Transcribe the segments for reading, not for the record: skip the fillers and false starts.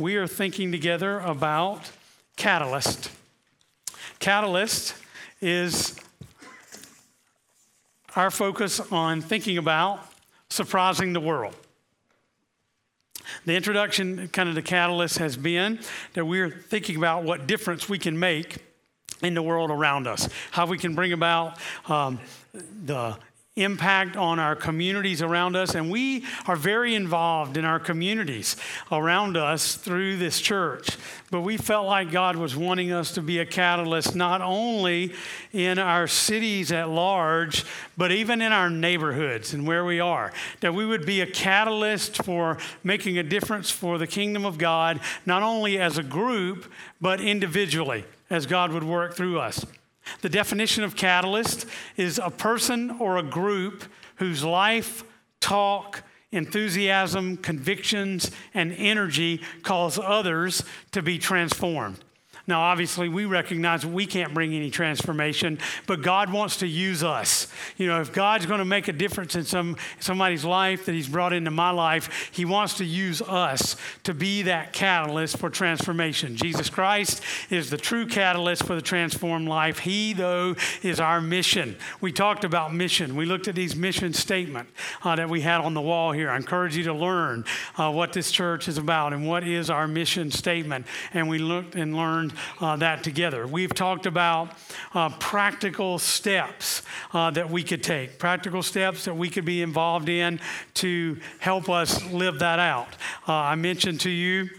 we are thinking together about Catalyst. Catalyst is our focus on thinking about surprising the world. The introduction kind of to Catalyst has been that we're thinking about what difference we can make in the world around us, how we can bring about the impact on our communities around us. And we are very involved in our communities around us through this church. But we felt like God was wanting us to be a catalyst, not only in our cities at large, but even in our neighborhoods and where we are, that we would be a catalyst for making a difference for the kingdom of God, not only as a group, but individually, as God would work through us. The definition of catalyst is a person or a group whose life, talk, enthusiasm, convictions, and energy cause others to be transformed. Now, obviously, we recognize we can't bring any transformation, but God wants to use us. You know, if God's going to make a difference in somebody's life that he's brought into my life, he wants to use us to be that catalyst for transformation. Jesus Christ is the true catalyst for the transformed life. He, though, is our mission. We talked about mission. We looked at these mission statements that we had on the wall here. I encourage you to learn what this church is about and what is our mission statement. And we looked and learned that together. We've talked about practical steps that we could take, practical steps that we could be involved in to help us live that out. I mentioned to you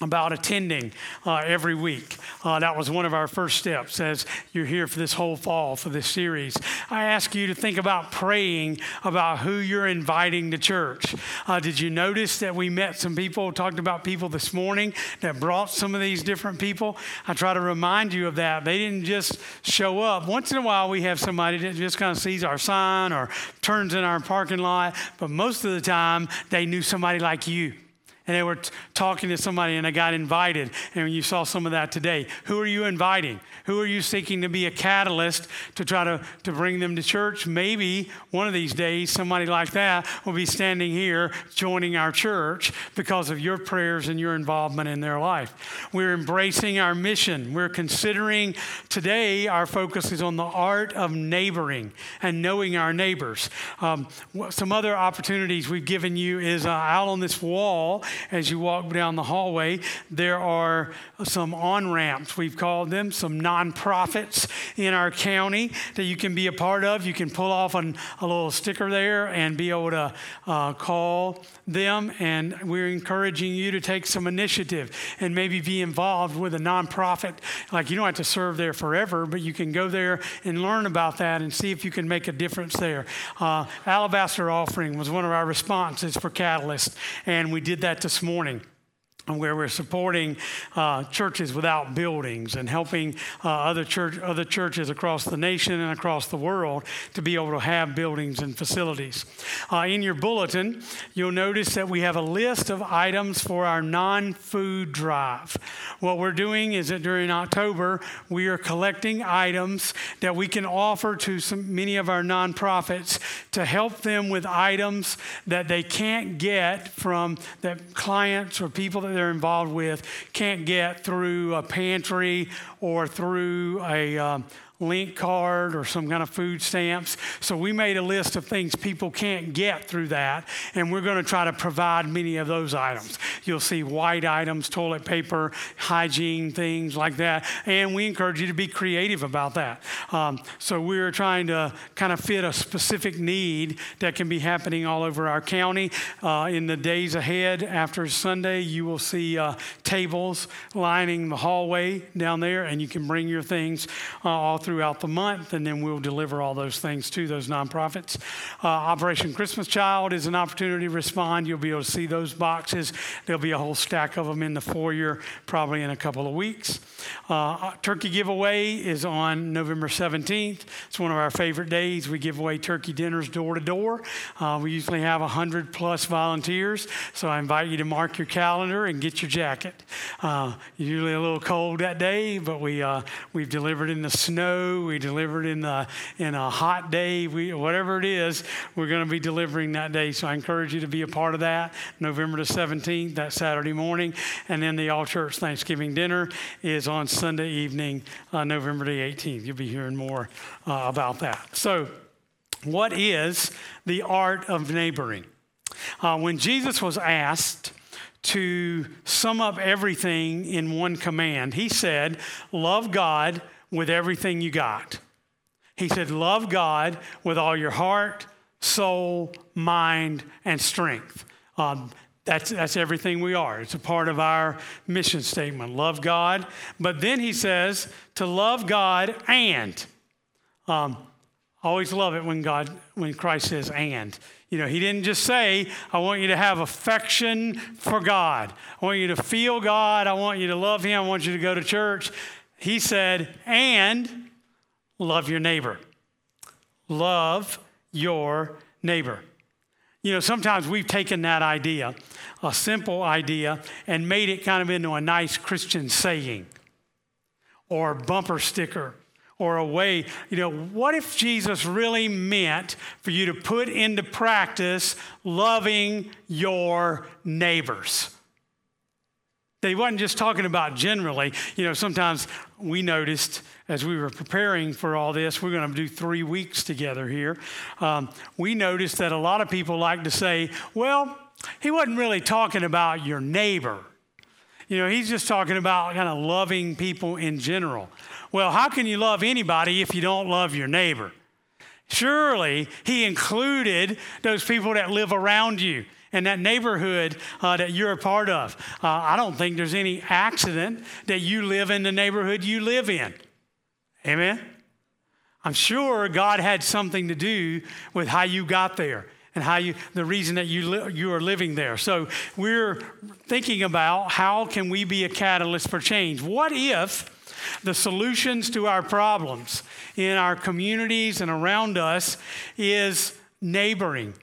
about attending every week. That was one of our first steps as you're here for this whole fall, for this series. I ask you to think about praying about who you're inviting to church. Did you notice that we met some people, talked about people this morning that brought some of these different people? I try to remind you of that. They didn't just show up. Once in a while, we have somebody that just kind of sees our sign or turns in our parking lot, but most of the time, they knew somebody like you. And they were talking to somebody and they got invited. And you saw some of that today. Who are you inviting? Who are you seeking to be a catalyst to try to bring them to church? Maybe one of these days, somebody like that will be standing here joining our church because of your prayers and your involvement in their life. We're embracing our mission. We're considering today our focus is on the art of neighboring and knowing our neighbors. Some other opportunities we've given you is out on this wall. As you walk down the hallway, there are some on-ramps, we've called them, some nonprofits in our county that you can be a part of. You can pull off a little sticker there and be able to call them. And we're encouraging you to take some initiative and maybe be involved with a nonprofit. Like, you don't have to serve there forever, but you can go there and learn about that and see if you can make a difference there. Alabaster Offering was one of our responses for Catalyst, and we did that this morning, where we're supporting churches without buildings and helping other churches across the nation and across the world to be able to have buildings and facilities. In your bulletin, you'll notice that we have a list of items for our non-food drive. What we're doing is that during October, we are collecting items that we can offer to many of our nonprofits to help them with items that they can't get from that clients or people that they're involved with can't get through a pantry or through a link card or some kind of food stamps. So we made a list of things people can't get through that, and we're going to try to provide many of those items. You'll see white items, toilet paper, hygiene, things like that, and we encourage you to be creative about that. So we're trying to kind of fit a specific need that can be happening all over our county. In the days ahead, after Sunday, you will see tables lining the hallway down there, and you can bring your things all throughout the month, and then we'll deliver all those things to those nonprofits. Operation Christmas Child is an opportunity to respond. You'll be able to see those boxes. There'll be a whole stack of them in the foyer probably in a couple of weeks. Turkey giveaway is on November 17th. It's one of our favorite days. We give away turkey dinners door to door. We usually have 100 plus volunteers, so I invite you to mark your calendar and get your jacket. Usually a little cold that day, but we've delivered in the snow snow, we delivered in a hot day, whatever it is, we're going to be delivering that day. So I encourage you to be a part of that, November the 17th, that Saturday morning. And then the all-church Thanksgiving dinner is on Sunday evening, November the 18th. You'll be hearing more about that. So what is the art of neighboring? When Jesus was asked to sum up everything in one command, he said, love God with everything you got. He said, love God with all your heart, soul, mind, and strength. That's everything we are. It's a part of our mission statement, love God. But then he says to love God and. I always love it when Christ says and. You know, he didn't just say, I want you to have affection for God. I want you to feel God. I want you to love him. I want you to go to church. He said, and love your neighbor. Love your neighbor. You know, sometimes we've taken that idea, a simple idea, and made it kind of into a nice Christian saying or bumper sticker. Or a way, you know, what if Jesus really meant for you to put into practice loving your neighbors? They wasn't just talking about generally. You know, sometimes we noticed as we were preparing for all this, we're going to do 3 weeks together here. We noticed that a lot of people like to say, well, he wasn't really talking about your neighbor. You know, he's just talking about kind of loving people in general. Well, how can you love anybody if you don't love your neighbor? Surely he included those people that live around you and that neighborhood that you're a part of. I don't think there's any accident that you live in the neighborhood you live in. Amen? I'm sure God had something to do with how you got there and how the reason that you are living there. So we're thinking about how can we be a catalyst for change? What if the solutions to our problems in our communities and around us is neighboring,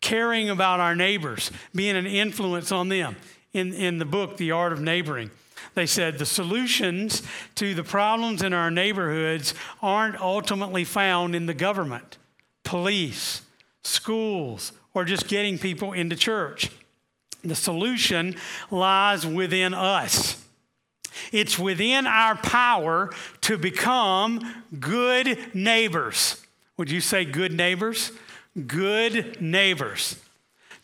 caring about our neighbors, being an influence on them? In the book, The Art of Neighboring, they said the solutions to the problems in our neighborhoods aren't ultimately found in the government, police, schools, or just getting people into church. The solution lies within us. It's within our power to become good neighbors. Would you say good neighbors? Good neighbors.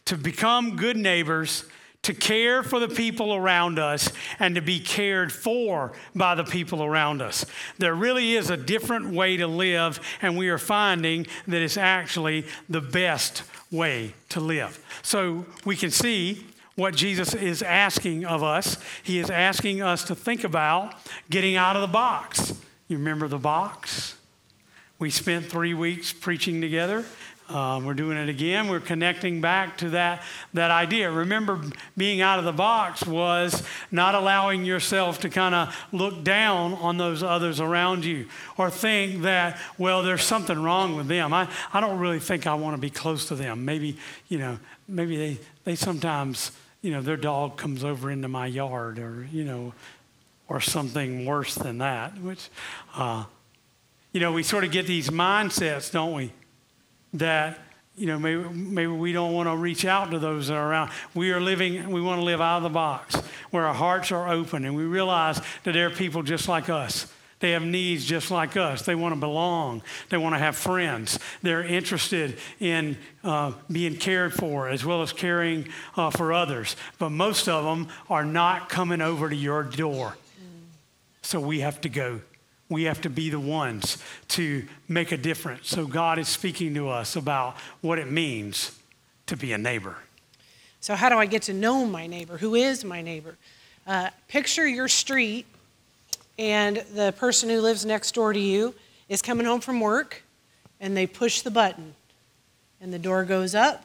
To become good neighbors, to care for the people around us, and to be cared for by the people around us. There really is a different way to live, and we are finding that it's actually the best way to live. So we can see what Jesus is asking of us. He is asking us to think about getting out of the box. You remember the box? We spent 3 weeks preaching together. We're doing it again. We're connecting back to that idea. Remember, being out of the box was not allowing yourself to kind of look down on those others around you or think that, well, there's something wrong with them. I don't really think I want to be close to them. Maybe they sometimes, you know, their dog comes over into my yard, or, you know, or something worse than that, which, you know, we sort of get these mindsets, don't we? That, you know, maybe we don't want to reach out to those that are around. We want to live out of the box where our hearts are open and we realize that there are people just like us. They have needs just like us. They want to belong. They want to have friends. They're interested in being cared for as well as caring for others. But most of them are not coming over to your door. So we have to go. We have to be the ones to make a difference. So God is speaking to us about what it means to be a neighbor. So how do I get to know my neighbor? Who is my neighbor? Picture your street. And the person who lives next door to you is coming home from work, and they push the button, and the door goes up,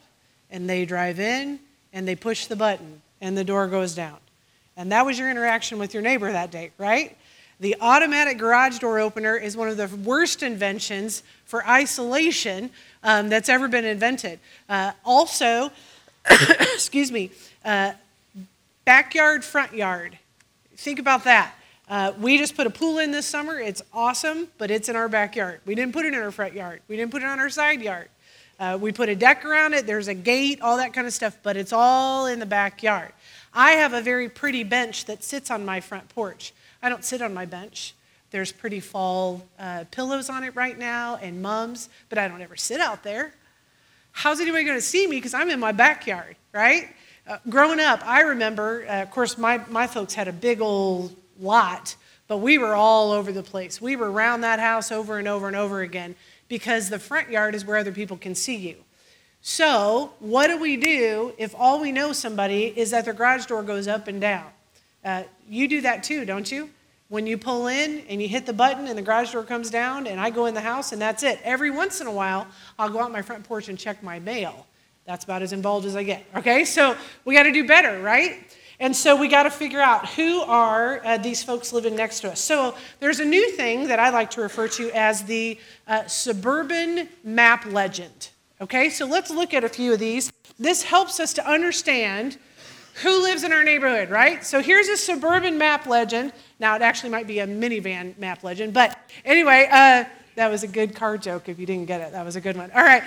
and they drive in, and they push the button, and the door goes down. And that was your interaction with your neighbor that day, right? The automatic garage door opener is one of the worst inventions for isolation that's ever been invented. Also, backyard, front yard. Think about that. We just put a pool in this summer. It's awesome, but it's in our backyard. We didn't put it in our front yard. We didn't put it on our side yard. We put a deck around it. There's a gate, all that kind of stuff, but it's all in the backyard. I have a very pretty bench that sits on my front porch. I don't sit on my bench. There's pretty fall pillows on it right now and mums, but I don't ever sit out there. How's anybody going to see me because I'm in my backyard, right? Growing up, I remember, of course, my folks had a big old lot, but we were all over the place. We were around that house over and over and over again because the front yard is where other people can see you. So what do we do if all we know somebody is that their garage door goes up and down? You do that too, don't you? When you pull in and you hit the button and the garage door comes down and I go in the house and that's it. Every once in a while, I'll go out my front porch and check my mail. That's about as involved as I get, okay? So we got to do better, right? And so we got to figure out who are these folks living next to us. So there's a new thing that I like to refer to as the suburban map legend. Okay, so let's look at a few of these. This helps us to understand who lives in our neighborhood, right? So here's a suburban map legend. Now, it actually might be a minivan map legend, but anyway, that was a good car joke if you didn't get it. That was a good one. All right,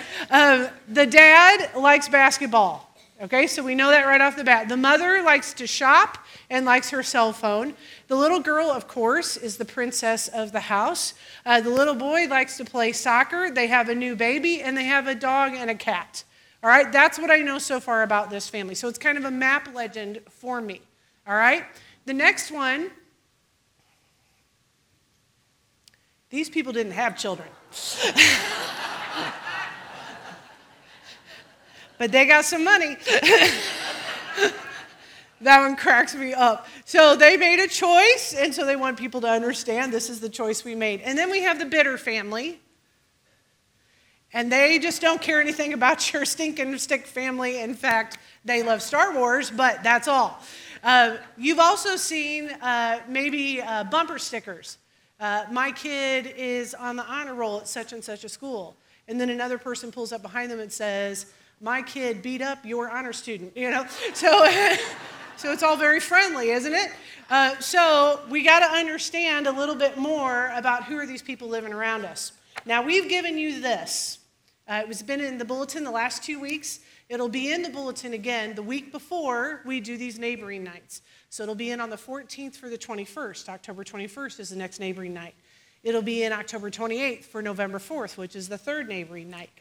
the dad likes basketball, okay? So we know that right off the bat. The mother likes to shop and likes her cell phone. The little girl, of course, is the princess of the house. The little boy likes to play soccer. They have a new baby, and they have a dog and a cat. All right, that's what I know so far about this family. So it's kind of a map legend for me, all right? The next one, these people didn't have children. But they got some money. That one cracks me up. So they made a choice, and so they want people to understand this is the choice we made. And then we have the bitter family. And they just don't care anything about your stinking stick family. In fact, they love Star Wars, but that's all. You've also seen maybe bumper stickers. My kid is on the honor roll at such and such a school. And then another person pulls up behind them and says, my kid beat up your honor student, you know? So it's all very friendly, isn't it? So we got to understand a little bit more about who are these people living around us. Now, we've given you this. It's been in the bulletin the last 2 weeks. It'll be in the bulletin again the week before we do these neighboring nights. So it'll be in on the 14th for the 21st. October 21st is the next neighboring night. It'll be in October 28th for November 4th, which is the third neighboring night.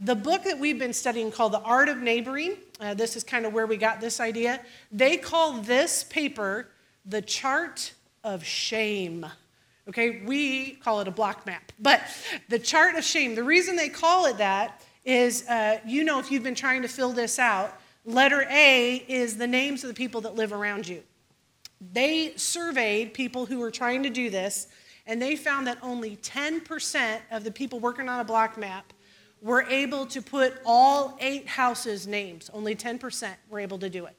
The book that we've been studying called The Art of Neighboring, this is kind of where we got this idea. They call this paper the Chart of Shame. Okay, we call it a block map, but the Chart of Shame, the reason they call it that is, you know, if you've been trying to fill this out, letter A is the names of the people that live around you. They surveyed people who were trying to do this, and they found that only 10% of the people working on a block map were able to put all 8 houses' names. Only 10% were able to do it.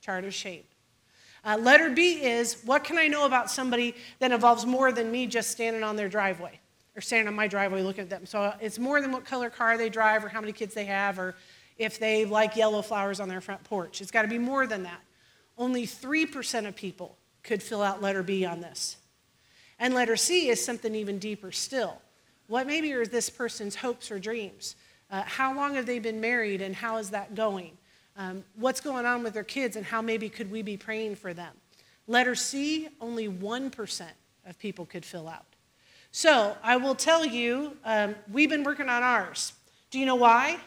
Chart of Shame. Letter B is, what can I know about somebody that involves more than me just standing on their driveway, or standing on my driveway looking at them? So it's more than what color car they drive, or how many kids they have, or if they like yellow flowers on their front porch. It's got to be more than that. Only 3% of people could fill out letter B on this. And letter C is something even deeper still. What maybe are this person's hopes or dreams? How long have they been married, and how is that going? What's going on with their kids, and how maybe could we be praying for them? Letter C, only 1% of people could fill out. So I will tell you, we've been working on ours. Do you know why?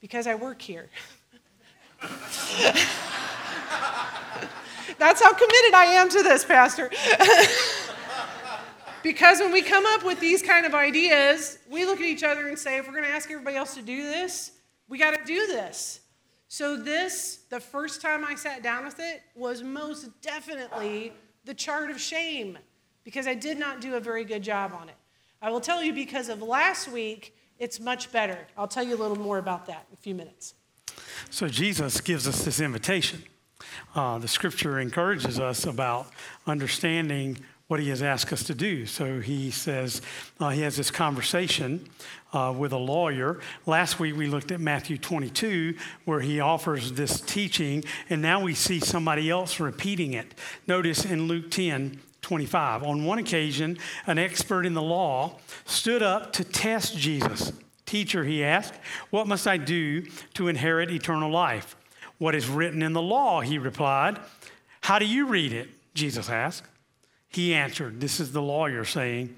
Because I work here. That's how committed I am to this, Pastor. Because when we come up with these kind of ideas, we look at each other and say, if we're going to ask everybody else to do this, we got to do this. So this, the first time I sat down with it, was most definitely the Chart of Shame, because I did not do a very good job on it. I will tell you, because of last week, it's much better. I'll tell you a little more about that in a few minutes. So Jesus gives us this invitation. The scripture encourages us about understanding what he has asked us to do. So he says he has this conversation with a lawyer. Last week we looked at Matthew 22 where he offers this teaching, and now we see somebody else repeating it. Notice in Luke 10:25, on one occasion, an expert in the law stood up to test Jesus. Teacher, he asked, what must I do to inherit eternal life? What is written in the law, he replied. How do you read it? Jesus asked. He answered, this is the lawyer saying,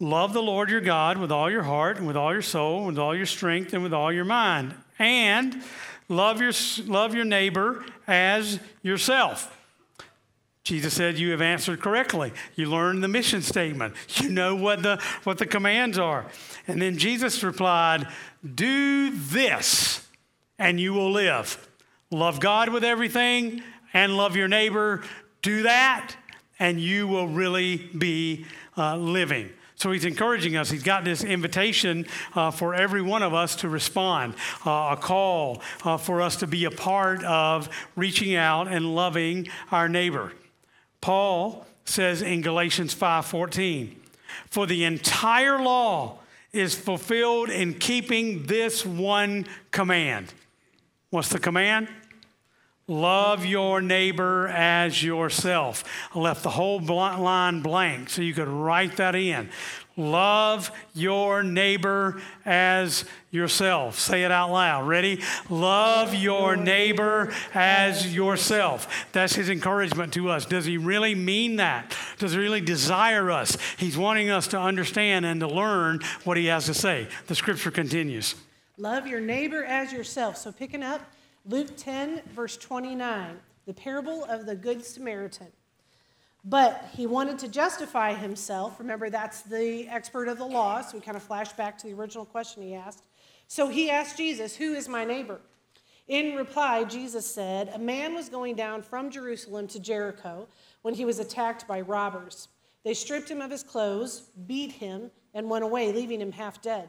love the Lord your God with all your heart and with all your soul and with all your strength and with all your mind, and love your neighbor as yourself. Jesus said, you have answered correctly. You learned the mission statement. You know what the commands are. And then Jesus replied, do this and you will live. Love God with everything and love your neighbor. Do that and you will really be living. So he's encouraging us. He's got this invitation for every one of us to respond, a call for us to be a part of reaching out and loving our neighbor. Paul says in Galatians 5:14, for the entire law is fulfilled in keeping this one command. What's the command? Love your neighbor as yourself. I left the whole line blank so you could write that in. Love your neighbor as yourself. Say it out loud. Ready? Love your neighbor as yourself. That's his encouragement to us. Does he really mean that? Does he really desire us? He's wanting us to understand and to learn what he has to say. The scripture continues. Love your neighbor as yourself. So picking up Luke 10, verse 29, the parable of the Good Samaritan. But he wanted to justify himself. Remember, that's the expert of the law, so we kind of flash back to the original question he asked. So he asked Jesus, who is my neighbor? In reply, Jesus said, a man was going down from Jerusalem to Jericho when he was attacked by robbers. They stripped him of his clothes, beat him, and went away, leaving him half dead.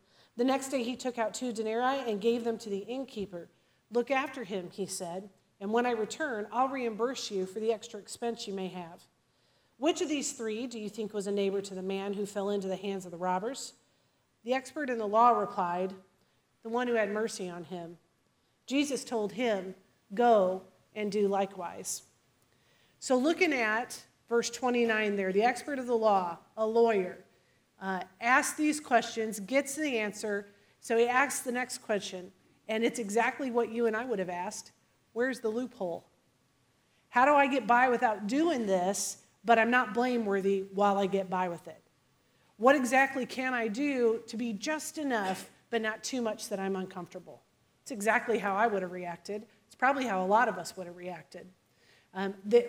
The next day he took out 2 denarii and gave them to the innkeeper. Look after him, he said. And when I return, I'll reimburse you for the extra expense you may have. Which of these 3 do you think was a neighbor to the man who fell into the hands of the robbers? The expert in the law replied, the one who had mercy on him. Jesus told him, go and do likewise. So looking at verse 29 there, the expert of the law, a lawyer, asks these questions, gets the answer. So he asks the next question, and it's exactly what you and I would have asked. Where's the loophole? How do I get by without doing this, but I'm not blameworthy while I get by with it? What exactly can I do to be just enough, but not too much that I'm uncomfortable? It's exactly how I would have reacted. It's probably how a lot of us would have reacted.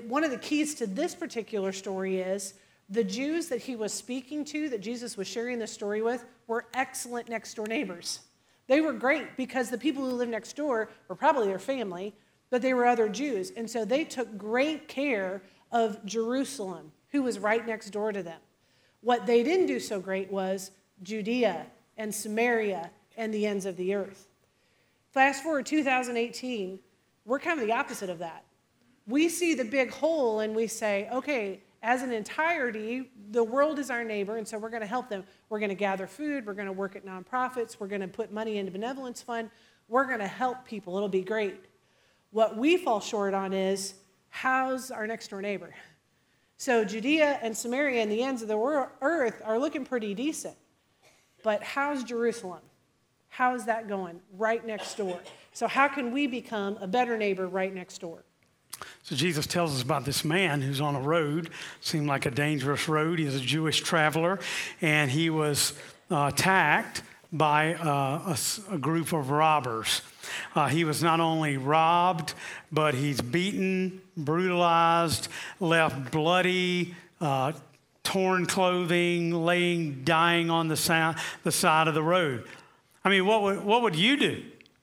One of the keys to this particular story is the Jews that he was speaking to, that Jesus was sharing this story with, were excellent next-door neighbors. They were great because the people who lived next door were probably their family, but they were other Jews. And so they took great care of Jerusalem, who was right next door to them. What they didn't do so great was Judea and Samaria and the ends of the earth. Fast forward 2018, we're kind of the opposite of that. We see the big hole and we say, okay, as an entirety, the world is our neighbor, and so we're going to help them. We're going to gather food. We're going to work at nonprofits. We're going to put money into benevolence fund. We're going to help people. It'll be great. What we fall short on is, how's our next-door neighbor? So Judea and Samaria and the ends of the earth are looking pretty decent. But how's Jerusalem? How's that going right next door? So how can we become a better neighbor right next door? So Jesus tells us about this man who's on a road, seemed like a dangerous road. He's a Jewish traveler, and he was attacked by a group of robbers. He was not only robbed, but he's beaten, brutalized, left bloody, torn clothing, laying, dying on the side of the road. I mean, what would you do?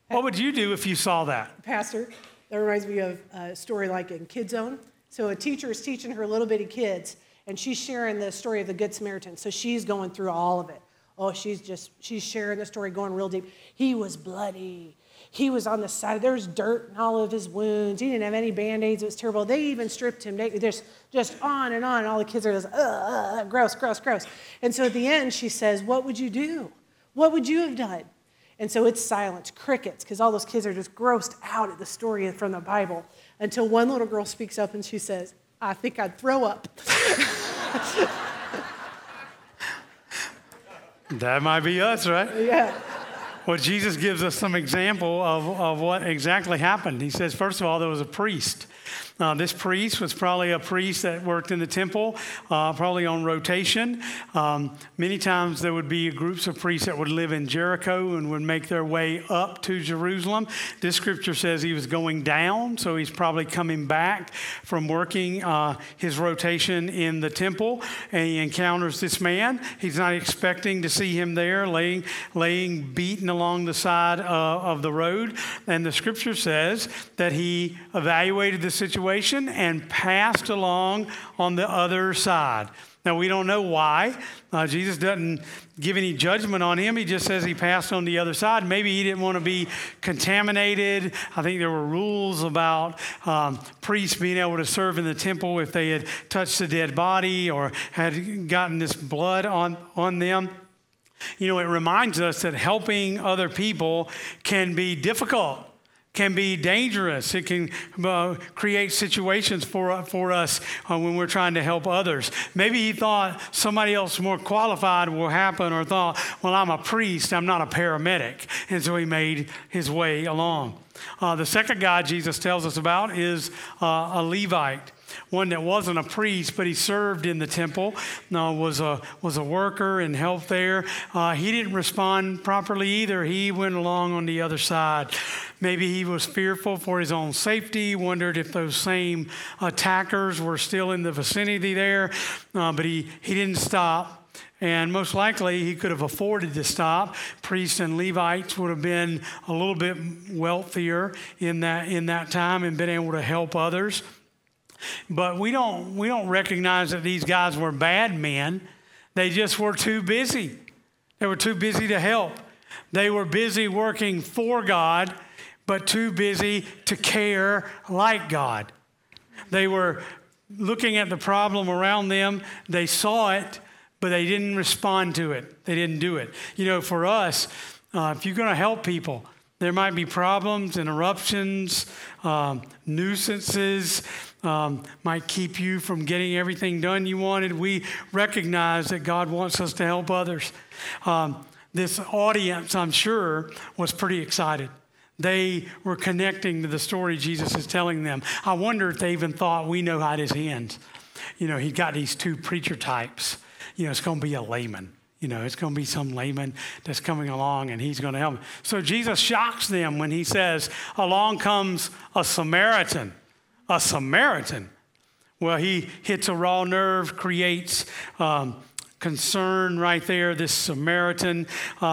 What would you do if you saw that? Pastor, that reminds me of a story like in Kid Zone. So a teacher is teaching her little bitty kids, and she's sharing the story of the Good Samaritan. So she's going through all of it. Oh, she's sharing the story, going real deep. He was bloody. He was on the side. There was dirt in all of his wounds. He didn't have any Band-Aids. It was terrible. They even stripped him naked. There's just on and on. All the kids are just, gross, gross, gross. And so at the end, she says, what would you do? What would you have done? And so it's silence, crickets, because all those kids are just grossed out at the story from the Bible, until one little girl speaks up and she says, I think I'd throw up. That might be us, right? Yeah. Well, Jesus gives us some example of what exactly happened. He says, first of all, there was a priest. This priest was probably a priest that worked in the temple, probably on rotation. Many times there would be groups of priests that would live in Jericho and would make their way up to Jerusalem. This scripture says he was going down, so he's probably coming back from working his rotation in the temple, and he encounters this man. He's not expecting to see him there, laying beaten along the side of the road. And the scripture says that he evaluated the situation and passed along on the other side. Now, we don't know why. Jesus doesn't give any judgment on him. He just says he passed on the other side. Maybe he didn't want to be contaminated. I think there were rules about priests being able to serve in the temple if they had touched a dead body or had gotten this blood on them. You know, it reminds us that helping other people can be difficult, can be dangerous. It can create situations for us when we're trying to help others. Maybe he thought somebody else more qualified will happen, or thought, well, I'm a priest, I'm not a paramedic. And so he made his way along. The second guy Jesus tells us about is a Levite. One that wasn't a priest, but he served in the temple, was a worker and helped there. He didn't respond properly either. He went along on the other side. Maybe he was fearful for his own safety, wondered if those same attackers were still in the vicinity there, but he didn't stop. And most likely, he could have afforded to stop. Priests and Levites would have been a little bit wealthier in that time and been able to help others. But we don't recognize that these guys were bad men. They just were too busy. They were too busy to help. They were busy working for God, but too busy to care like God. They were looking at the problem around them. They saw it, but they didn't respond to it. They didn't do it. You know, for us, if you're going to help people, there might be problems, interruptions, nuisances, might keep you from getting everything done you wanted. We recognize that God wants us to help others. This audience, I'm sure, was pretty excited. They were connecting to the story Jesus is telling them. I wonder if they even thought, we know how this ends. You know, he got these two preacher types. You know, it's going to be a layman. You know, it's going to be some layman that's coming along, and he's going to help them. So Jesus shocks them when he says, along comes a Samaritan. A Samaritan. Well, he hits a raw nerve, creates concern right there. This Samaritan.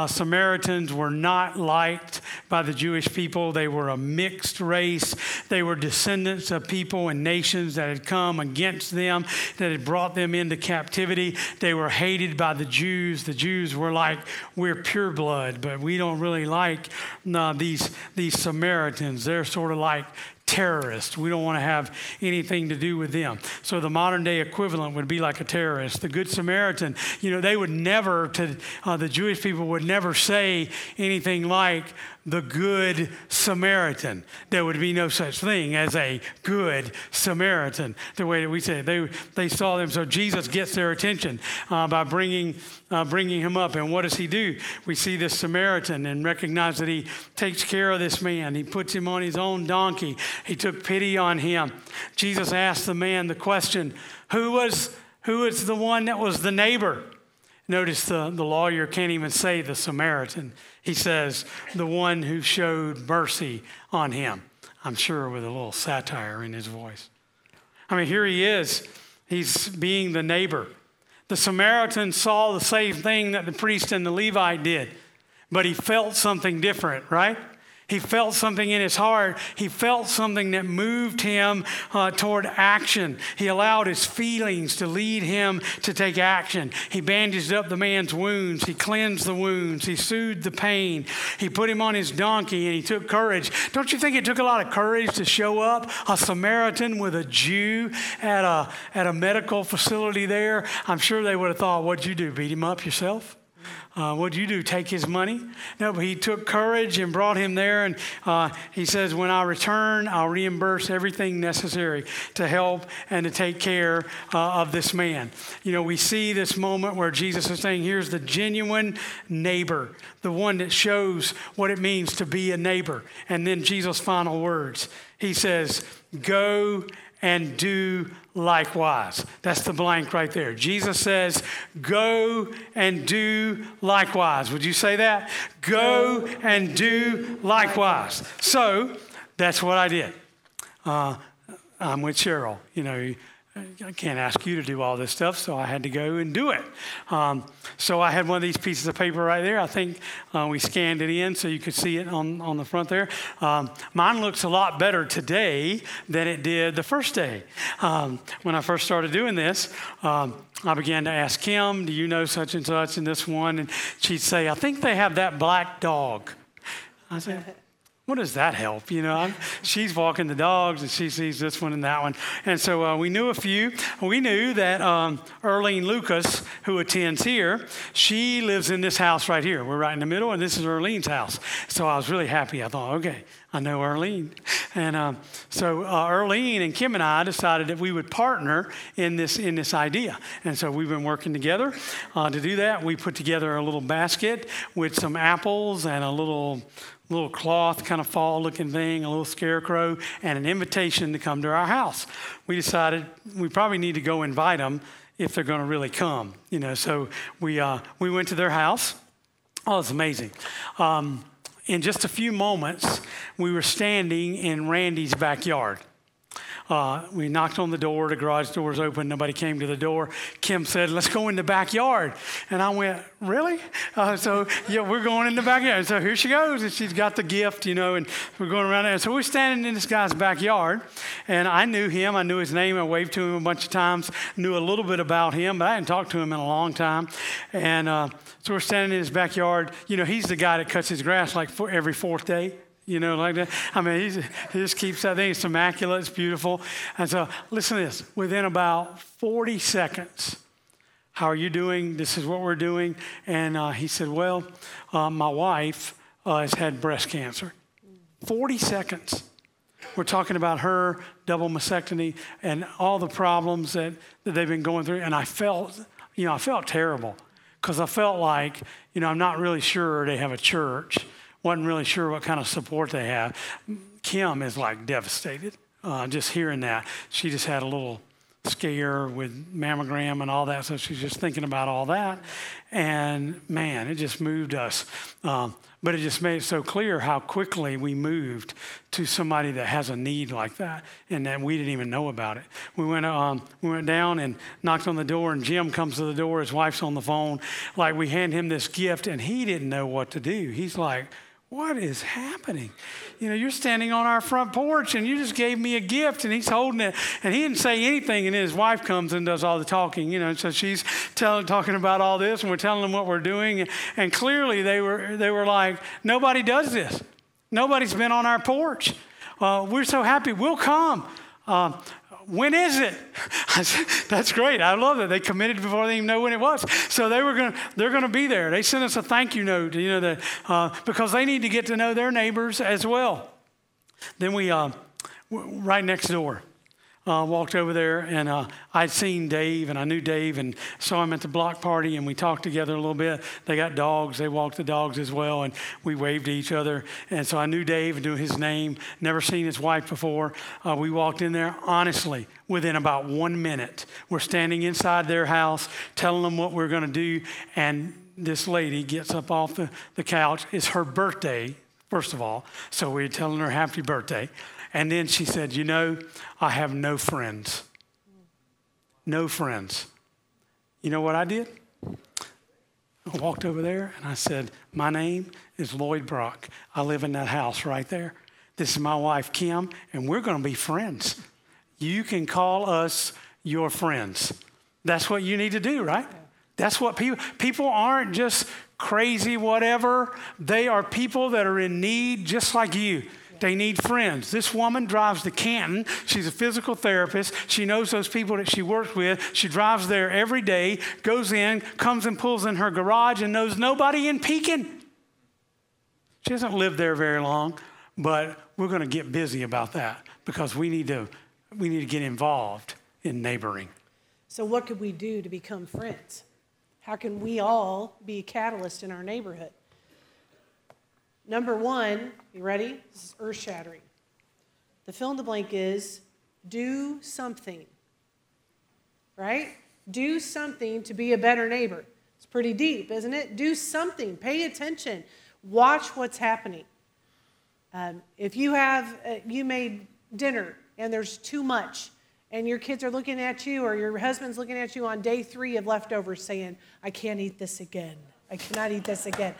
Samaritans were not liked by the Jewish people. They were a mixed race. They were descendants of people and nations that had come against them, that had brought them into captivity. They were hated by the Jews. The Jews were like, we're pure blood, but we don't really like these Samaritans. They're sort of like terrorists. We don't want to have anything to do with them. So the modern day equivalent would be like a terrorist. The Good Samaritan, you know, they would never, the Jewish people would never say anything like the Good Samaritan. There would be no such thing as a Good Samaritan, the way that we say it. They saw them. So Jesus gets their attention by bringing him up. And what does he do? We see this Samaritan and recognize that he takes care of this man. He puts him on his own donkey. He took pity on him. Jesus asked the man the question, who was the one that was the neighbor? Notice the lawyer can't even say the Samaritan. He says, the one who showed mercy on him. I'm sure with a little satire in his voice. I mean, here he is. He's being the neighbor. The Samaritan saw the same thing that the priest and the Levite did, but he felt something different, right? He felt something in his heart. He felt something that moved him toward action. He allowed his feelings to lead him to take action. He bandaged up the man's wounds. He cleansed the wounds. He soothed the pain. He put him on his donkey and he took courage. Don't you think it took a lot of courage to show up? A Samaritan with a Jew at a medical facility there? I'm sure they would have thought, what'd you do, beat him up yourself? What'd you do, take his money? No, but he took courage and brought him there. And he says, when I return, I'll reimburse everything necessary to help and to take care of this man. You know, we see this moment where Jesus is saying, here's the genuine neighbor, the one that shows what it means to be a neighbor. And then Jesus' final words, he says, go and do likewise. That's the blank right there. Jesus says, go and do likewise. Would you say that? Go and do likewise. So that's what I did. I'm with Cheryl. You know, I can't ask you to do all this stuff, so I had to go and do it. So I had one of these pieces of paper right there. I think we scanned it in so you could see it on the front there. Mine looks a lot better today than it did the first day. When I first started doing this, I began to ask Kim, do you know such and such and this one? And she'd say, I think they have that black dog. I said, what does that help? You know, she's walking the dogs and she sees this one and that one. And so we knew a few. We knew that Earlene Lucas, who attends here, she lives in this house right here. We're right in the middle, and this is Earlene's house. So I was really happy. I thought, okay, I know Earlene. And so Earlene and Kim and I decided that we would partner in this idea. And so we've been working together to do that. We put together a little basket with some apples and a little cloth kind of fall looking thing, a little scarecrow, and an invitation to come to our house. We decided we probably need to go invite them if they're going to really come, you know. So we went to their house. Oh, it's amazing. In just a few moments, we were standing in Randy's backyard. We knocked on the door. The garage door was open. Nobody came to the door. Kim said, let's go in the backyard. And I went, really? So, yeah, we're going in the backyard. So here she goes. And she's got the gift, you know, and we're going around there. So we're standing in this guy's backyard. And I knew him. I knew his name. I waved to him a bunch of times. Knew a little bit about him, but I hadn't talked to him in a long time. And so we're standing in his backyard. You know, he's the guy that cuts his grass like for every fourth day. You know, like that. I mean, he just keeps that thing. It's immaculate. It's beautiful. And so listen to this. Within about 40 seconds, how are you doing? This is what we're doing. And he said, well, my wife has had breast cancer. 40 seconds. We're talking about her double mastectomy and all the problems that they've been going through. And I felt terrible because I felt like, you know, I'm not really sure they have a church. Wasn't really sure what kind of support they have. Kim is like devastated just hearing that. She just had a little scare with mammogram and all that, so she's just thinking about all that. And man, it just moved us. But it just made it so clear how quickly we moved to somebody that has a need like that, and that we didn't even know about it. We went down and knocked on the door, and Jim comes to the door. His wife's on the phone. Like, we hand him this gift, and he didn't know what to do. He's like, what is happening? You know, you're standing on our front porch and you just gave me a gift, and he's holding it and he didn't say anything. And then his wife comes and does all the talking, you know, so she's talking about all this, and we're telling them what we're doing. And clearly they were like, nobody does this. Nobody's been on our porch. We're so happy. We'll come. When is it? I said, that's great. I love it. They committed before they even know when it was. So they're going to be there. They sent us a thank you note, you know, that because they need to get to know their neighbors as well. Then we, right next door, walked over there, and I'd seen Dave, and I knew Dave, and saw him at the block party, and we talked together a little bit. They got dogs. They walked the dogs as well, and we waved to each other. And so I knew Dave and knew his name, never seen his wife before. We walked in there, honestly, within about 1 minute. We're standing inside their house, telling them what we're going to do, and this lady gets up off the couch. It's her birthday, first of all, so we're telling her happy birthday. And then she said, you know, I have no friends. No friends. You know what I did? I walked over there and I said, my name is Lloyd Brock. I live in that house right there. This is my wife, Kim, and we're going to be friends. You can call us your friends. That's what you need to do, right? That's what people aren't just crazy whatever. They are people that are in need just like you. They need friends. This woman drives to Canton. She's a physical therapist. She knows those people that she works with. She drives there every day, goes in, comes and pulls in her garage and knows nobody in Pekin. She hasn't lived there very long, but we're going to get busy about that because we need to get involved in neighboring. So what could we do to become friends? How can we all be a catalyst in our neighborhood? Number one, you ready? This is earth-shattering. The fill in the blank is do something, right? Do something to be a better neighbor. It's pretty deep, isn't it? Do something. Pay attention. Watch what's happening. If you have, you made dinner and there's too much and your kids are looking at you or your husband's looking at you on day 3 of leftovers saying, I can't eat this again. I cannot eat this again.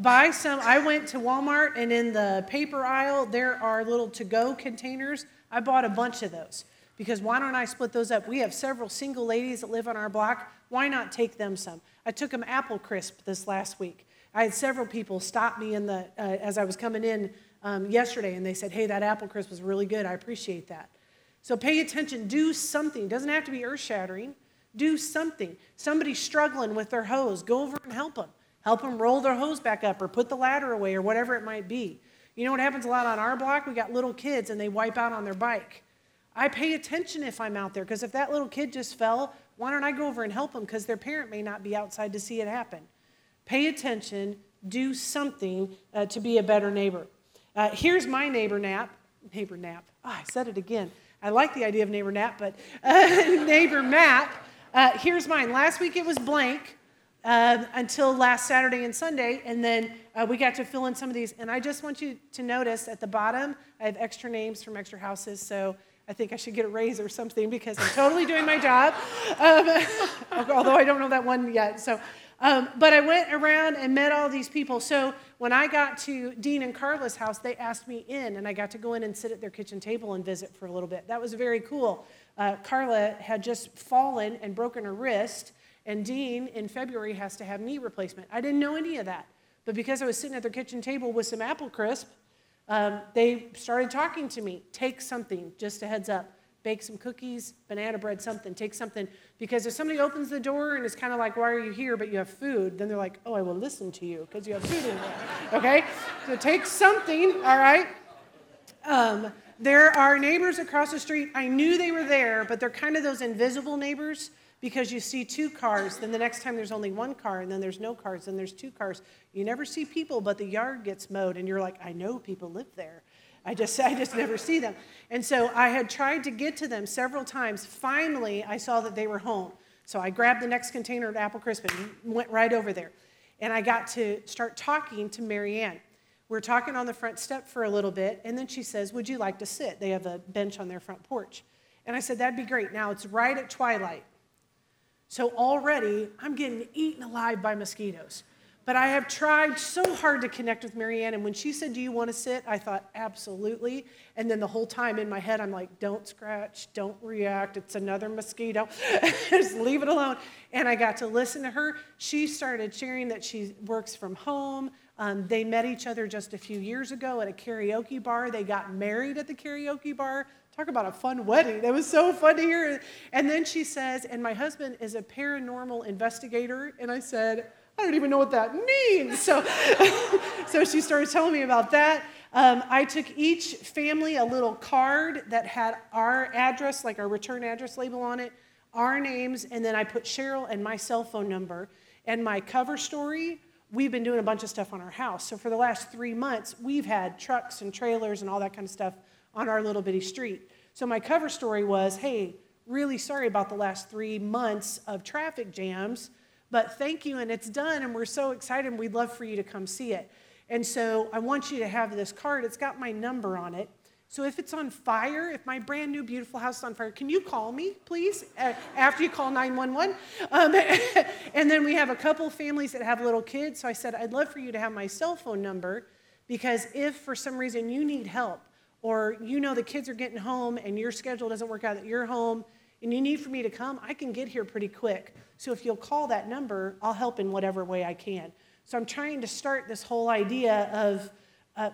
Buy some. I went to Walmart, and in the paper aisle, there are little to-go containers. I bought a bunch of those because why don't I split those up? We have several single ladies that live on our block. Why not take them some? I took them apple crisp this last week. I had several people stop me in the as I was coming in yesterday, and they said, hey, that apple crisp was really good. I appreciate that. So pay attention. Do something. It doesn't have to be earth-shattering. Do something. Somebody's struggling with their hose. Go over and help them. Help them roll their hose back up or put the ladder away or whatever it might be. You know what happens a lot on our block? We got little kids and they wipe out on their bike. I pay attention if I'm out there because if that little kid just fell, why don't I go over and help them because their parent may not be outside to see it happen. Pay attention, do something to be a better neighbor. Here's my neighbor nap. Neighbor nap. Oh, I said it again. I like the idea of neighbor nap, but neighbor map. Here's mine. Last week it was blank. Until last Saturday and Sunday, and then we got to fill in some of these. And I just want you to notice at the bottom, I have extra names from extra houses, so I think I should get a raise or something because I'm totally doing my job, although I don't know that one yet. So, but I went around and met all these people. So when I got to Dean and Carla's house, they asked me in, and I got to go in and sit at their kitchen table and visit for a little bit. That was very cool. Carla had just fallen and broken her wrist, and Dean, in February, has to have knee replacement. I didn't know any of that. But because I was sitting at their kitchen table with some apple crisp, they started talking to me. Take something, just a heads up. Bake some cookies, banana bread, something. Take something. Because if somebody opens the door and is kind of like, why are you here, but you have food, then they're like, oh, I will listen to you because you have food in there. Okay? So take something, all right? There are neighbors across the street. I knew they were there, but they're kind of those invisible neighbors. Because you see 2 cars, then the next time there's only 1 car, and then there's no cars, then there's 2 cars. You never see people, but the yard gets mowed, and you're like, I know people live there. I just never see them. And so I had tried to get to them several times. Finally, I saw that they were home. So I grabbed the next container of apple crisp and went right over there. And I got to start talking to Mary Ann. We're talking on the front step for a little bit, and then she says, would you like to sit? They have a bench on their front porch. And I said, that'd be great. Now, it's right at twilight. So already, I'm getting eaten alive by mosquitoes. But I have tried so hard to connect with Mary Ann, and when she said, do you want to sit? I thought, absolutely. And then the whole time in my head, I'm like, don't scratch, don't react, it's another mosquito. Just leave it alone. And I got to listen to her. She started sharing that she works from home. They met each other just a few years ago at a karaoke bar. They got married at the karaoke bar. Talk about a fun wedding. That was so fun to hear. And then she says, and my husband is a paranormal investigator. And I said, I don't even know what that means. So, so she started telling me about that. I took each family a little card that had our address, like our return address label on it, our names, and then I put Cheryl and my cell phone number and my cover story. We've been doing a bunch of stuff on our house. So for the last 3 months, we've had trucks and trailers and all that kind of stuff on our little bitty street. So my cover story was, hey, really sorry about the last 3 months of traffic jams, but thank you, and it's done, and we're so excited, and we'd love for you to come see it. And so I want you to have this card. It's got my number on it, So if it's on fire, if my brand new beautiful house is on fire, can you call me, please, after you call 911? And then we have a couple families that have little kids. So I said, I'd love for you to have my cell phone number, because if for some reason you need help, or you know the kids are getting home and your schedule doesn't work out at your home, and you need for me to come, I can get here pretty quick. So if you'll call that number, I'll help in whatever way I can. So I'm trying to start this whole idea of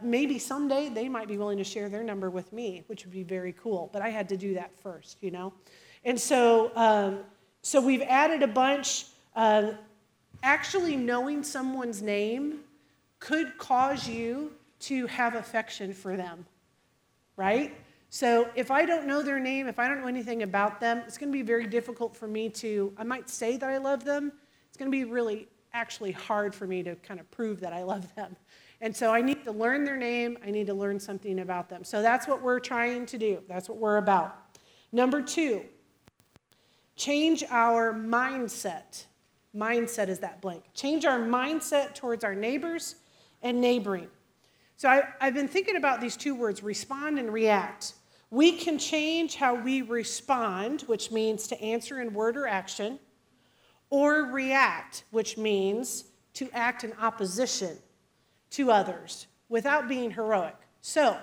maybe someday they might be willing to share their number with me, which would be very cool. But I had to do that first, you know. And so so we've added a bunch. Actually knowing someone's name could cause you to have affection for them, right? So if I don't know their name, if I don't know anything about them, it's going to be very difficult for me to, I might say that I love them. It's going to be really actually hard for me to kind of prove that I love them. And so I need to learn their name. I need to learn something about them. So that's what we're trying to do. That's what we're about. Number two, change our mindset. Mindset is that blank. Change our mindset towards our neighbors and neighboring. So I've been thinking about these two words, respond and react. We can change how we respond, which means to answer in word or action, or react, which means to act in opposition to others without being heroic. So,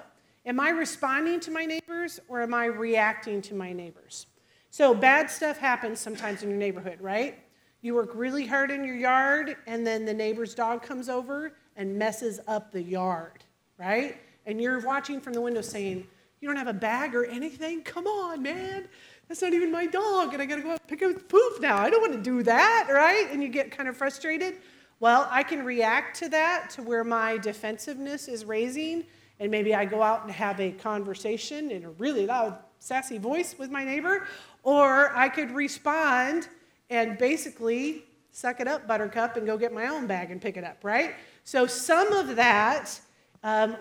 am I responding to my neighbors or am I reacting to my neighbors? So, bad stuff happens sometimes in your neighborhood, right? You work really hard in your yard, and then the neighbor's dog comes over and messes up the yard, right? And you're watching from the window saying, you don't have a bag or anything? Come on, man. That's not even my dog, and I got to go out and pick up poop now. I don't want to do that, right? And you get kind of frustrated. Well, I can react to that, to where my defensiveness is raising, and maybe I go out and have a conversation in a really loud, sassy voice with my neighbor, or I could respond and basically suck it up, buttercup, and go get my own bag and pick it up, right? So some of that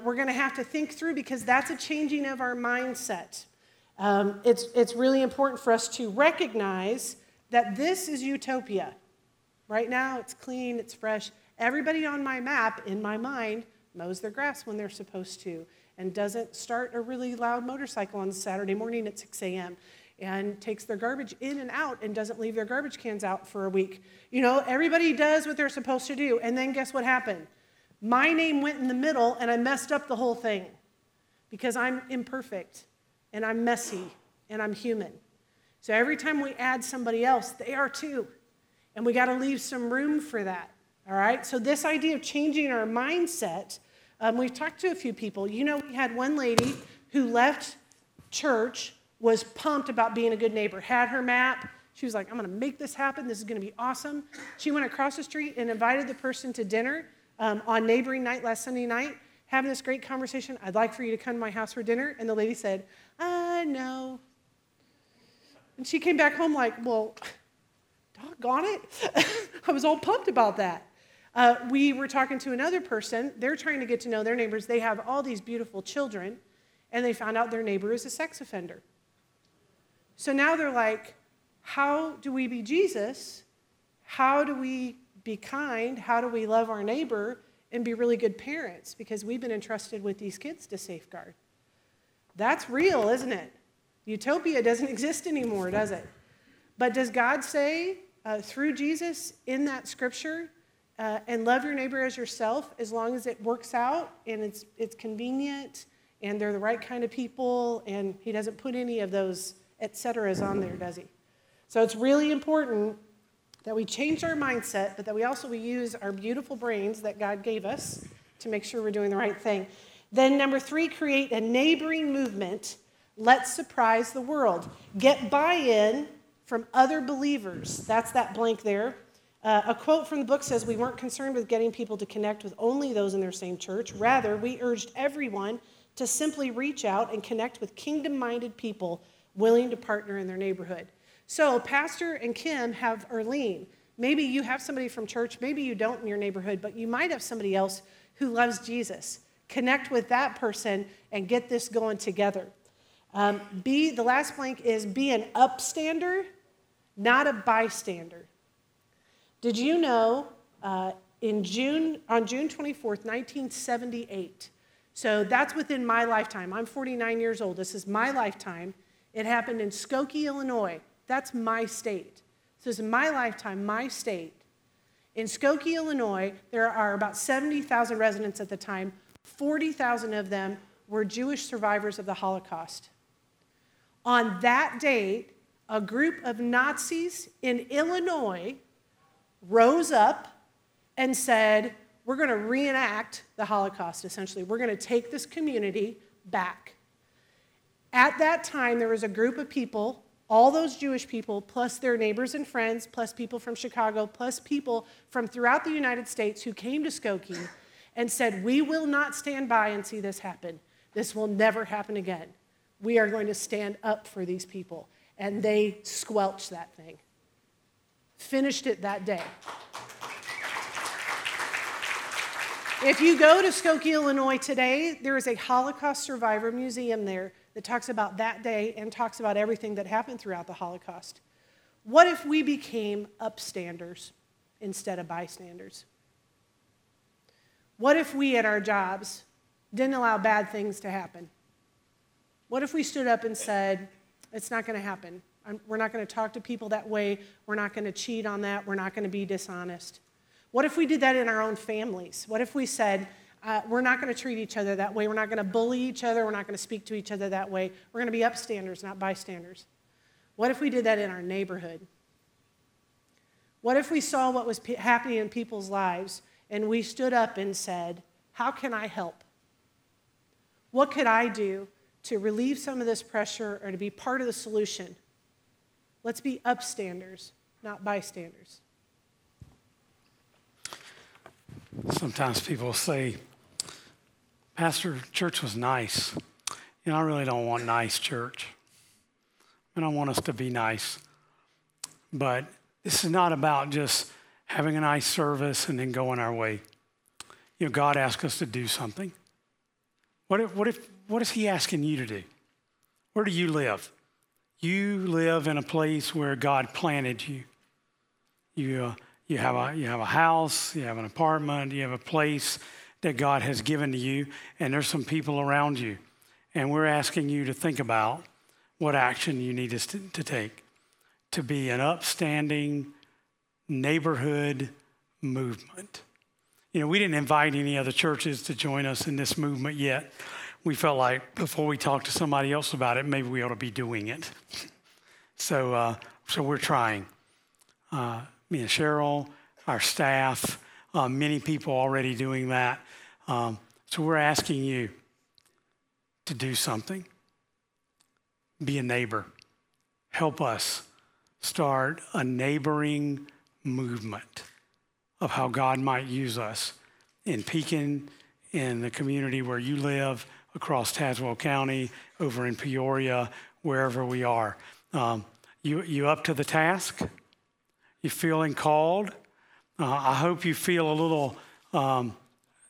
we're going to have to think through, because that's a changing of our mindset. It's really important for us to recognize that this is utopia. Right now, it's clean, it's fresh. Everybody on my map, in my mind, mows their grass when they're supposed to and doesn't start a really loud motorcycle on Saturday morning at 6 a.m. and takes their garbage in and out and doesn't leave their garbage cans out for a week. You know, everybody does what they're supposed to do. And then guess what happened? My name went in the middle, and I messed up the whole thing because I'm imperfect. And I'm messy, and I'm human. So every time we add somebody else, they are too. And we got to leave some room for that, all right? So this idea of changing our mindset, we've talked to a few people. You know, we had one lady who left church, was pumped about being a good neighbor, had her map. She was like, I'm going to make this happen. This is going to be awesome. She went across the street and invited the person to dinner on neighboring night last Sunday night, having this great conversation. I'd like for you to come to my house for dinner. And the lady said, no. And she came back home like, well, doggone it. I was all pumped about that. We were talking to another person. They're trying to get to know their neighbors. They have all these beautiful children. And they found out their neighbor is a sex offender. So now they're like, how do we be Jesus? How do we be kind? How do we love our neighbor and be really good parents, because we've been entrusted with these kids to safeguard? That's real, isn't it? Utopia doesn't exist anymore, does it? But does God say, through Jesus, in that scripture, and love your neighbor as yourself, as long as it works out, and it's convenient, and they're the right kind of people, and he doesn't put any of those et ceteras on there, does he? So it's really important that we change our mindset, but that we also use our beautiful brains that God gave us to make sure we're doing the right thing. Then number three, create a neighboring movement. Let's surprise the world. Get buy-in from other believers. That's that blank there. A quote from the book says, we weren't concerned with getting people to connect with only those in their same church. Rather, we urged everyone to simply reach out and connect with kingdom-minded people willing to partner in their neighborhood. So Pastor and Kim have Earlene. Maybe you have somebody from church. Maybe you don't in your neighborhood, but you might have somebody else who loves Jesus. Connect with that person and get this going together. The last blank is be an upstander, not a bystander. Did you know on June 24th, 1978, So that's within my lifetime. I'm 49 years old. This is my lifetime. It happened in Skokie, Illinois. That's my state. So this is my lifetime, my state. In Skokie, Illinois, there are about 70,000 residents at the time. 40,000 of them were Jewish survivors of the Holocaust. On that date, a group of Nazis in Illinois rose up and said, we're going to reenact the Holocaust, essentially. We're going to take this community back. At that time, there was a group of people, all those Jewish people, plus their neighbors and friends, plus people from Chicago, plus people from throughout the United States who came to Skokie and said, we will not stand by and see this happen. This will never happen again. We are going to stand up for these people. And they squelched that thing. Finished it that day. If you go to Skokie, Illinois today, there is a Holocaust Survivor Museum there that talks about that day and talks about everything that happened throughout the Holocaust. What if we became upstanders instead of bystanders? What if we at our jobs didn't allow bad things to happen? What if we stood up and said, it's not going to happen. We're not going to talk to people that way. We're not going to cheat on that. We're not going to be dishonest. What if we did that in our own families? What if we said, we're not going to treat each other that way. We're not going to bully each other. We're not going to speak to each other that way. We're going to be upstanders, not bystanders. What if we did that in our neighborhood? What if we saw what was happening in people's lives and we stood up and said, how can I help? What could I do to relieve some of this pressure or to be part of the solution? Let's be upstanders, not bystanders. Sometimes people say, Pastor, church was nice. And I really don't want nice church. And I want us to be nice. But this is not about just having a nice service and then going our way. You know, God asked us to do something. What is he asking you to do? Where do you live? You live in a place where God planted you. You have a house, you have an apartment, you have a place that God has given to you, and there's some people around you. And we're asking you to think about what action you need us to take to be an upstanding neighborhood movement. You know, we didn't invite any other churches to join us in this movement yet. We felt like before we talk to somebody else about it, maybe we ought to be doing it. So we're trying. Me and Cheryl, our staff, many people already doing that. So we're asking you to do something. Be a neighbor. Help us start a neighboring movement of how God might use us in Pekin, in the community where you live, across Tazewell County, over in Peoria, wherever we are. You up to the task? You feeling called? I hope you feel a little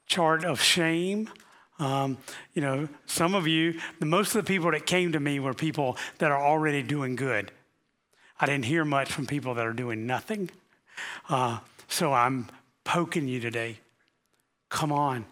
chart of shame. You know, some of you, most of the people that came to me were people that are already doing good. I didn't hear much from people that are doing nothing. So I'm poking you today. Come on.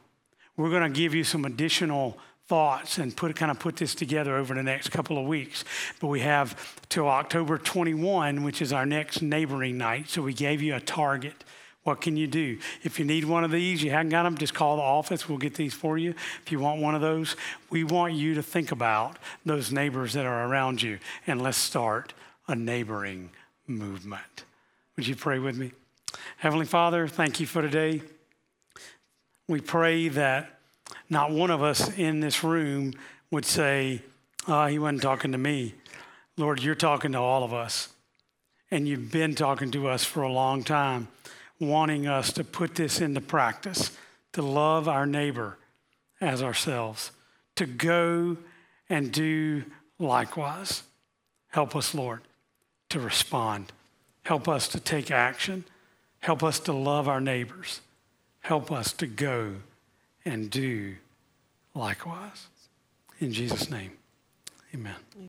We're going to give you some additional thoughts and put this together over the next couple of weeks. But we have till October 21, which is our next neighboring night. So we gave you a target. What can you do? If you need one of these, you haven't got them, just call the office. We'll get these for you. If you want one of those, we want you to think about those neighbors that are around you. And let's start a neighboring movement. Would you pray with me? Heavenly Father, thank you for today. We pray that not one of us in this room would say, he wasn't talking to me. Lord, you're talking to all of us. And you've been talking to us for a long time, wanting us to put this into practice, to love our neighbor as ourselves, to go and do likewise. Help us, Lord, to respond. Help us to take action. Help us to love our neighbors. Help us to go and do likewise. In Jesus' name, amen.